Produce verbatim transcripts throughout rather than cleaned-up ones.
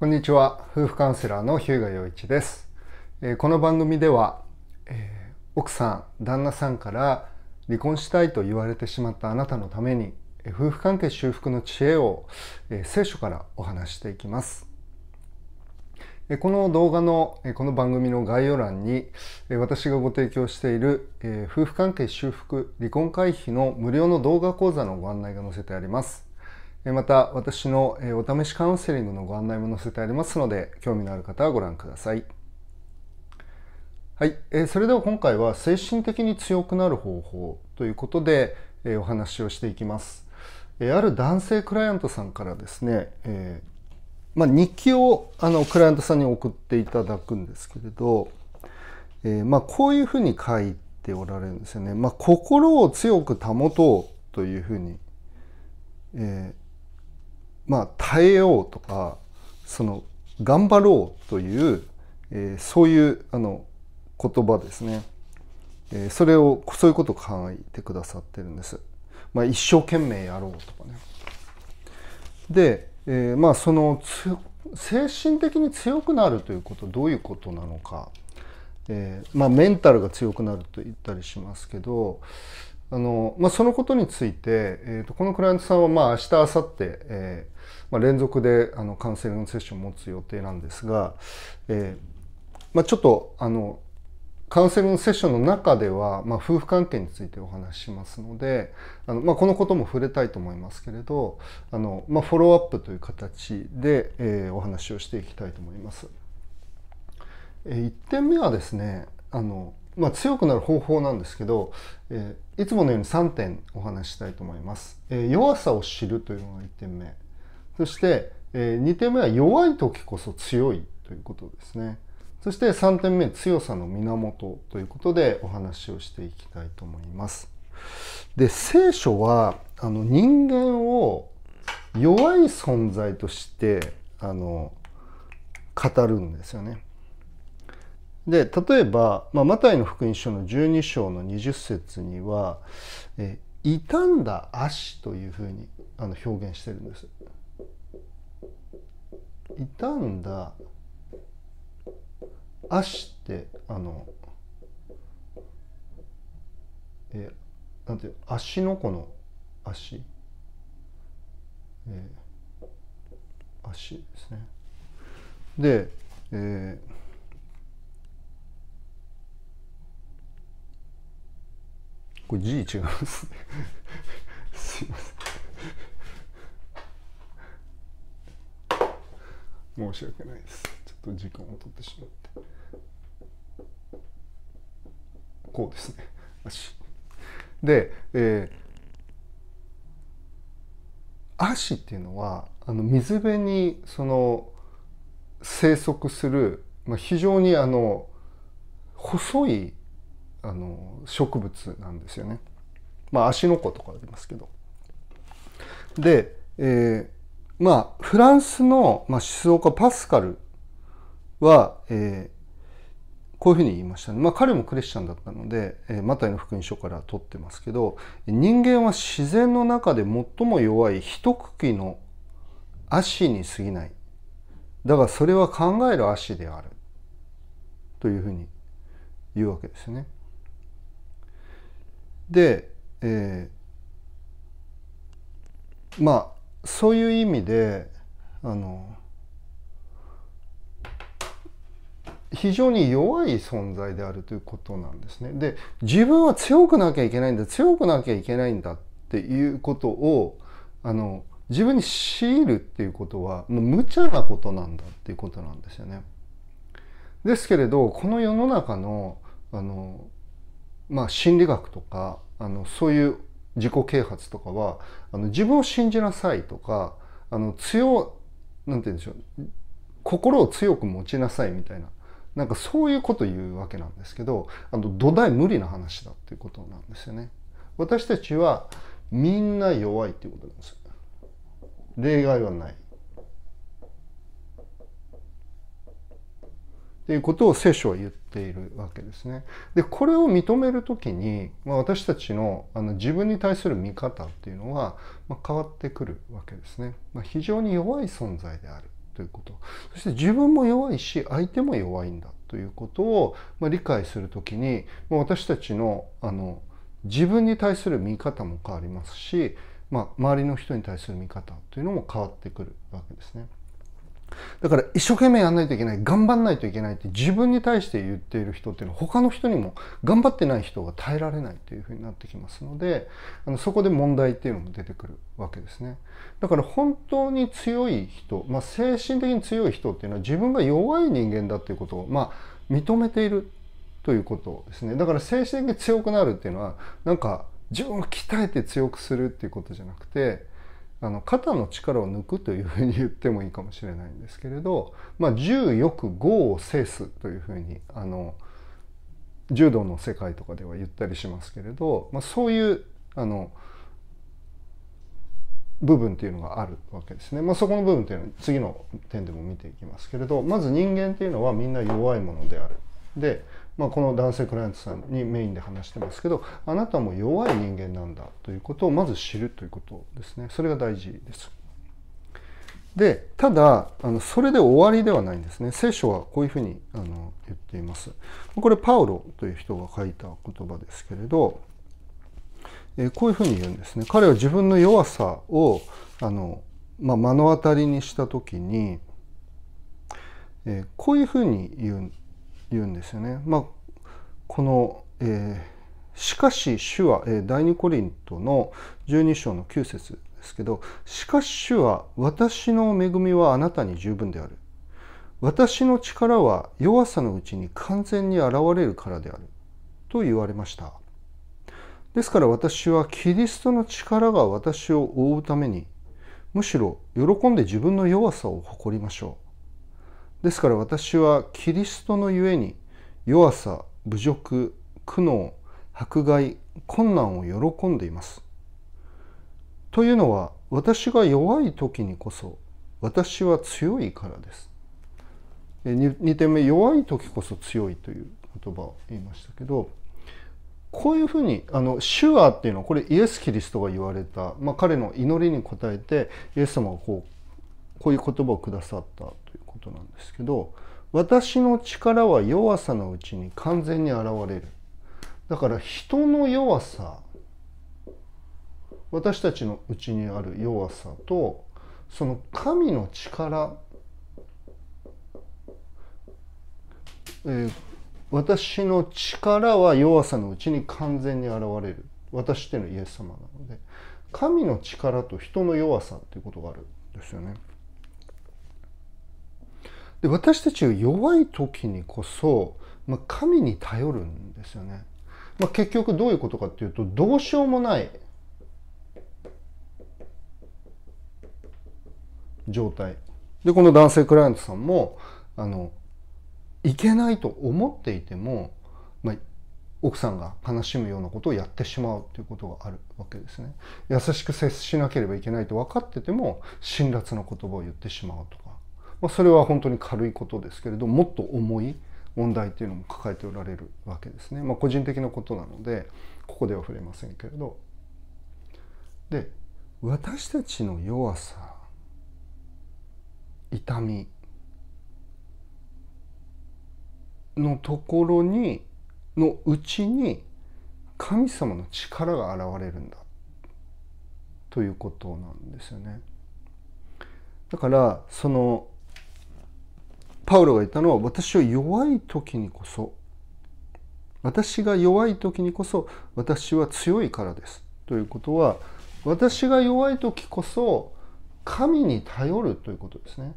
こんにちは、夫婦カウンセラーの日向陽一です。この番組では奥さん、旦那さんから離婚したいと言われてしまったあなたのために夫婦関係修復の知恵を聖書からお話していきます。この動画のこの番組の概要欄に私がご提供している夫婦関係修復離婚回避の無料の動画講座のご案内が載せてあります。また私のお試しカウンセリングのご案内も載せてありますので、興味のある方はご覧ください。はい、それでは今回は精神的に強くなる方法ということでお話をしていきます。ある男性クライアントさんからですね、えーまあ、日記をあのクライアントさんに送っていただくんですけれど、えーまあ、こういうふうに書いておられるんですよね。まあ、心を強く保とうというふうに、えーまあ、耐えようとか、その頑張ろうという、えー、そういうあの言葉ですね、えー、それをそういうことを考えてくださってるんです。まあ、一生懸命やろうとかね。で、えー、まあその精神的に強くなるということはどういうことなのか、えー、まあメンタルが強くなると言ったりしますけど、あのまあ、そのことについて、えー、とこのクライアントさんはまあ明日明後日、えーまあ、連続であのカウンセリングのセッションを持つ予定なんですが、えーまあ、ちょっとあのカウンセリングのセッションの中では、まあ、夫婦関係についてお話ししますので、あの、まあ、このことも触れたいと思いますけれど、あの、まあ、フォローアップという形で、えー、お話をしていきたいと思います。えー、いってんめはですね、あのまあ、強くなる方法なんですけど、えー、いつものようにさんてんお話ししたいと思います。えー、弱さを知るというのがいってんめ。そして、えー、にてんめは弱い時こそ強いということですね。そしてさんてんめ、強さの源ということでお話をしていきたいと思います。で、聖書はあの人間を弱い存在としてあの語るんですよね。で、例えば、まあ、マタイの福音書のじゅうにしょうのにじゅっせつには、えー、傷んだ足というふうにあの表現してるんです。傷んだ足ってあの、えー、なんていう足のこの足、えー、足ですね。で、えーこれ字違いますねすいません申し訳ないです。ちょっと時間を取ってしまってこうですね、足で、えー、足っていうのはあの水辺にその生息する、まあ、非常にあの細いあの植物なんですよね。まあ芦ノ湖とかありますけど。で、えー、まあフランスの、まあ、思想家パスカルは、えー、こういうふうに言いましたね。まあ彼もクリスチャンだったので、えー、マタイの福音書から取ってますけど、人間は自然の中で最も弱い一茎の葦に過ぎない。だがそれは考える葦である。というふうに言うわけですよね。で、えー、まあそういう意味であの非常に弱い存在であるということなんですね。で、自分は強くなきゃいけないんだ、強くなきゃいけないんだっていうことをあの自分に強いるっていうことはもう無茶なことなんだっていうことなんですよね。ですけれど、この世の中のあのまあ、心理学とかあのそういう自己啓発とかはあの自分を信じなさいとか、あの強なんて言うんでしょう、心を強く持ちなさいみたいな、なんかそういうことを言うわけなんですけど、あの土台無理な話だっていうことなんですよね。私たちはみんな弱いっていうことなんです。例外はないっていうことを聖書は言っているわけですね。で、これを認めるときに、まあ、私たちの、あの自分に対する見方っていうのは、まあ、変わってくるわけですね。まあ、非常に弱い存在であるということ、そして自分も弱いし相手も弱いんだということを、まあ、理解するときに、まあ、私たちの、あの自分に対する見方も変わりますし、まあ、周りの人に対する見方というのも変わってくるわけですね。だから一生懸命やんないといけない、頑張んないといけないって自分に対して言っている人っていうのは他の人にも頑張ってない人が耐えられないというふうになってきますので、あのそこで問題っていうのも出てくるわけですね。だから本当に強い人、まあ、精神的に強い人っていうのは自分が弱い人間だっていうことを、まあ、認めているということですね。だから精神的に強くなるっていうのはなんか自分を鍛えて強くするっていうことじゃなくて、あの肩の力を抜くというふうに言ってもいいかもしれないんですけれど、まあ、柔よく剛を制すというふうにあの柔道の世界とかでは言ったりしますけれど、まあ、そういうあの部分っていうのがあるわけですね。まあ、そこの部分っていうのは次の点でも見ていきますけれど、まず人間っていうのはみんな弱いものである。で、まあ、この男性クライアントさんにメインで話してますけど、あなたも弱い人間なんだということをまず知るということですね。それが大事です。で、ただあのそれで終わりではないんですね。聖書はこういうふうにあの言っています。これパウロという人が書いた言葉ですけれど、えー、こういうふうに言うんですね。彼は自分の弱さをあの、まあ、目の当たりにしたときに、えー、こういうふうに言うんです。言うんですよね。まあ、この、えー、しかし主は、えー、だいにコリントのじゅうに章のきゅう節ですけど、しかし主は私の恵みはあなたに十分である。私の力は弱さのうちに完全に現れるからである。と言われました。ですから私はキリストの力が私を覆うために、むしろ喜んで自分の弱さを誇りましょう。ですから私はキリストのゆえに弱さ、侮辱、苦悩、迫害、困難を喜んでいます。というのは私が弱い時にこそ私は強いからです。にてんめ、弱い時こそ強いという言葉を言いましたけど、こういうふうにあの主はっていうのはこれイエス・キリストが言われた、まあ、彼の祈りに応えてイエス様がこう、こういう言葉をくださった。ことなんですけど、私の力は弱さのうちに完全に現れる。だから人の弱さ、私たちのうちにある弱さと、その神の力、えー、私の力は弱さのうちに完全に現れる。私っていうのはイエス様なので、神の力と人の弱さっていうことがあるんですよね。で、私たちが弱い時にこそ、まあ、神に頼るんですよね。まあ、結局どういうことかっていうと、どうしようもない状態で、この男性クライアントさんもあのいけないと思っていても、まあ、奥さんが悲しむようなことをやってしまうということがあるわけですね。優しく接しなければいけないと分かってても辛辣な言葉を言ってしまうとか。それは本当に軽いことですけれど、もっと重い問題というのも抱えておられるわけですね。まあ、個人的なことなのでここでは触れませんけれど、で私たちの弱さ、痛みのところにのうちに神様の力が現れるんだということなんですよね。だからそのパウロが言ったのは、私は弱い時にこそ、私が弱い時にこそ、私は強いからです。ということは、私が弱い時こそ、神に頼るということですね。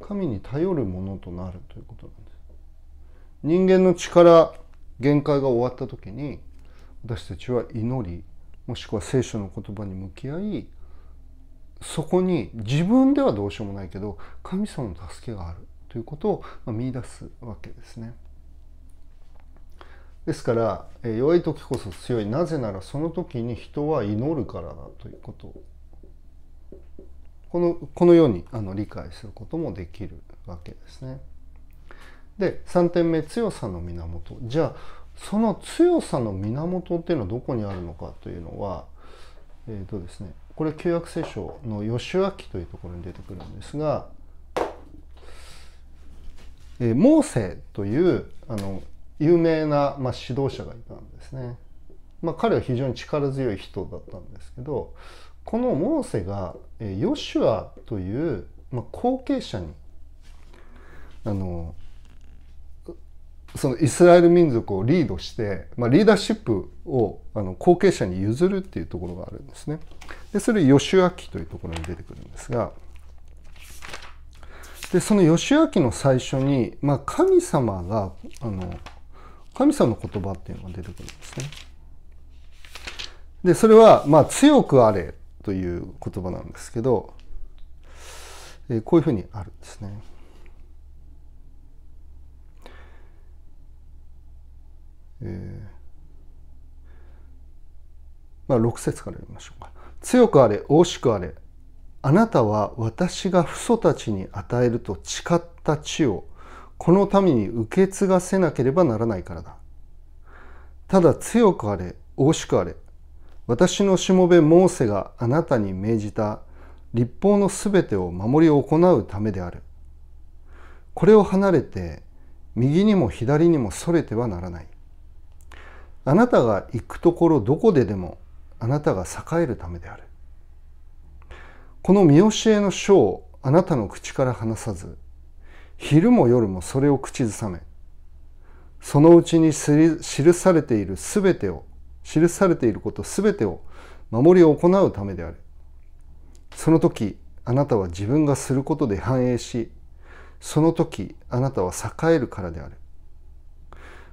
神に頼るものとなるということなんです。人間の力、限界が終わった時に、私たちは祈り、もしくは聖書の言葉に向き合い、そこに自分ではどうしようもないけど神様の助けがあるということを見出すわけですね。ですから弱い時こそ強い。なぜならその時に人は祈るからだということをこの、このようにあの理解することもできるわけですね。でさんてんめ、強さの源。じゃあその強さの源っていうのはどこにあるのかというのはえっとですねこれ旧約聖書のヨシュア記というところに出てくるんですが、えー、モーセというあの有名な、まあ、指導者がいたんですね。まあ、彼は非常に力強い人だったんですけど、このモーセがヨシュアという、まあ、後継者にあのそのイスラエル民族をリードして、まあ、リーダーシップをあの後継者に譲るっていうところがあるんですね。でそれヨシュア記というところに出てくるんですが、でそのヨシュア記の最初に、まあ、神様があの神様の言葉っていうのが出てくるんですね。でそれは、まあ、強くあれという言葉なんですけど、えー、こういうふうにあるんですね。えーまあ、ろく節から読みましょうか。強くあれ、大しくあれ。あなたは私が父祖たちに与えると誓った地をこの民に受け継がせなければならないからだ。ただ強くあれ、大しくあれ。私のしもべモーセがあなたに命じた律法のすべてを守り行うためである。これを離れて右にも左にもそれてはならない。あなたが行くところどこででもあなたが栄えるためである。この見教えの書をあなたの口から離さず、昼も夜もそれを口ずさめ、そのうちに記されているすべてを記されていることすべてを守りを行うためである。その時あなたは自分がすることで繁栄し、その時あなたは栄えるからである。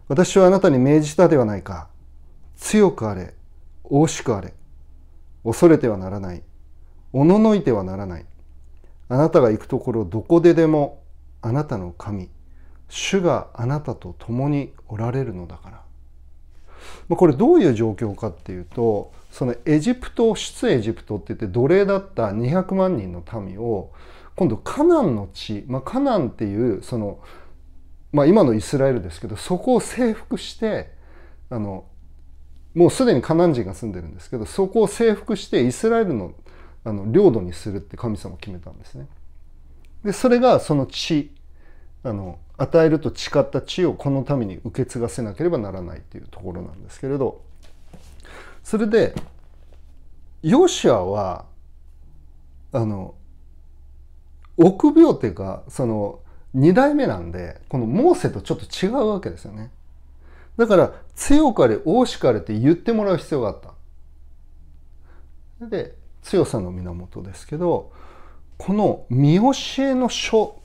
私はあなたに命じたではないか。強くあれ、大しくあれ。恐れてはならない。おののいてはならない。あなたが行くところどこででも、あなたの神、主があなたと共におられるのだから。これどういう状況かっていうと、そのエジプト、出エジプトって言って奴隷だったにひゃくまんにんの民を、今度カナンの地、まあ、カナンっていうその、まあ今のイスラエルですけど、そこを征服して、あの、もうすでにカナン人が住んでるんですけど、そこを征服してイスラエルの、あの領土にするって神様決めたんですね。で、それがその地、あの、与えると誓った地をこの民に受け継がせなければならないというところなんですけれど、それで、ヨシュアは、あの、臆病っていうか、その、二代目なんで、このモーセとちょっと違うわけですよね。だから、強くあれ、大しくあれって言ってもらう必要があった。で、強さの源ですけど、この見教えの書、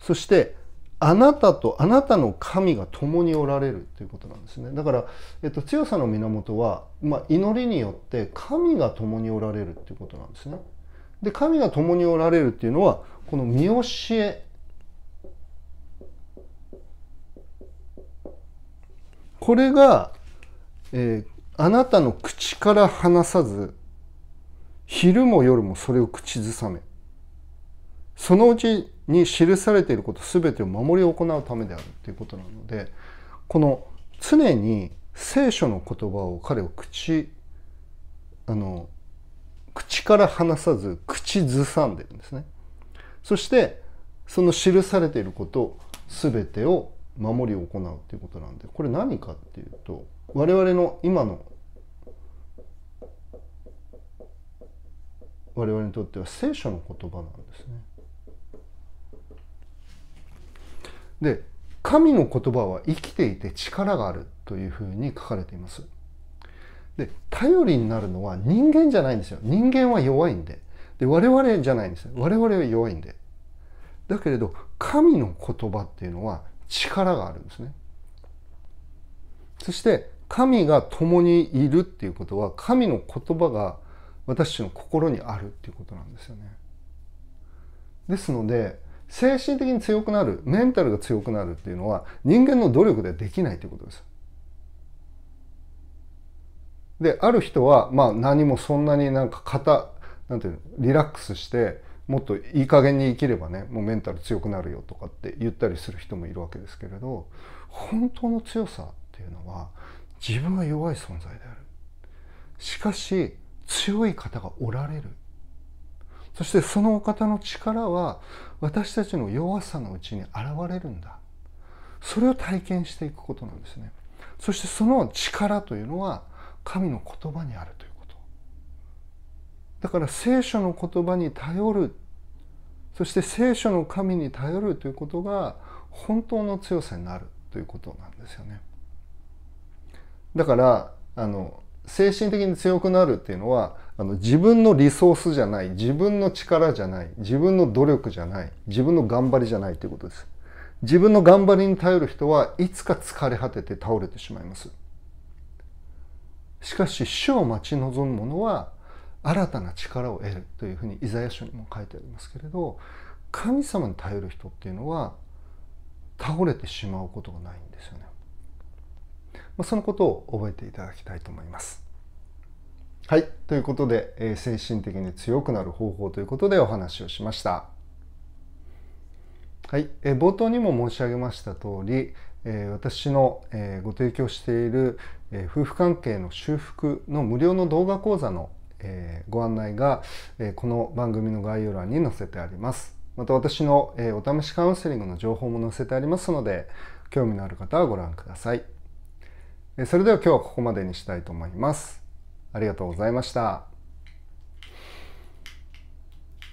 そして、あなたとあなたの神が共におられるということなんですね。だから、えっと、強さの源は、まあ、祈りによって神が共におられるということなんですね。で、神が共におられるっていうのは、この見教え、これが、えー、あなたの口から離さず、昼も夜もそれを口ずさめ、そのうちに記されていることすべてを守り行うためであるということなので、この常に聖書の言葉を彼は口、あの、口から離さず、口ずさんでるんですね。そして、その記されていることすべてを守りを行うということなんで、これ何かっていうと、我々の今の我々にとっては聖書の言葉なんですね。で、神の言葉は生きていて力があるというふうに書かれています。で、頼りになるのは人間じゃないんですよ。人間は弱いんで。で、我々じゃないんですよ。我々は弱いんで。だけれど、神の言葉っていうのは力があるんですね。そして神が共にいるっていうことは、神の言葉が私の心にあるっていうことなんですよね。ですので、精神的に強くなる、メンタルが強くなるっていうのは人間の努力ではできないということです。で、ある人はまあ何もそんなになんか肩なんていうのリラックスして。もっといい加減に生きればね、もうメンタル強くなるよとかって言ったりする人もいるわけですけれど、本当の強さっていうのは自分が弱い存在である。しかし強い方がおられる。そしてそのお方の力は私たちの弱さのうちに現れるんだ。それを体験していくことなんですね。そしてその力というのは神の言葉にあるということ。だから聖書の言葉に頼る、そして聖書の神に頼るということが本当の強さになるということなんですよね。だからあの精神的に強くなるっていうのはあの自分のリソースじゃない、自分の力じゃない、自分の努力じゃない、自分の頑張りじゃないということです。自分の頑張りに頼る人はいつか疲れ果てて倒れてしまいます。しかし主を待ち望む者は新たな力を得るというふうにイザヤ書にも書いてありますけれど、神様に頼る人っていうのは倒れてしまうことがないんですよね。そのことを覚えていただきたいと思います。はい。ということで、えー、精神的に強くなる方法ということでお話をしました。はい。えー、冒頭にも申し上げました通り、えー、私の、えー、ご提供している、えー、夫婦関係の修復の無料の動画講座の、えー、ご案内が、えー、この番組の概要欄に載せてあります。また私の、えー、お試しカウンセリングの情報も載せてありますので、興味のある方はご覧ください。それでは今日はここまでにしたいと思います。ありがとうございました。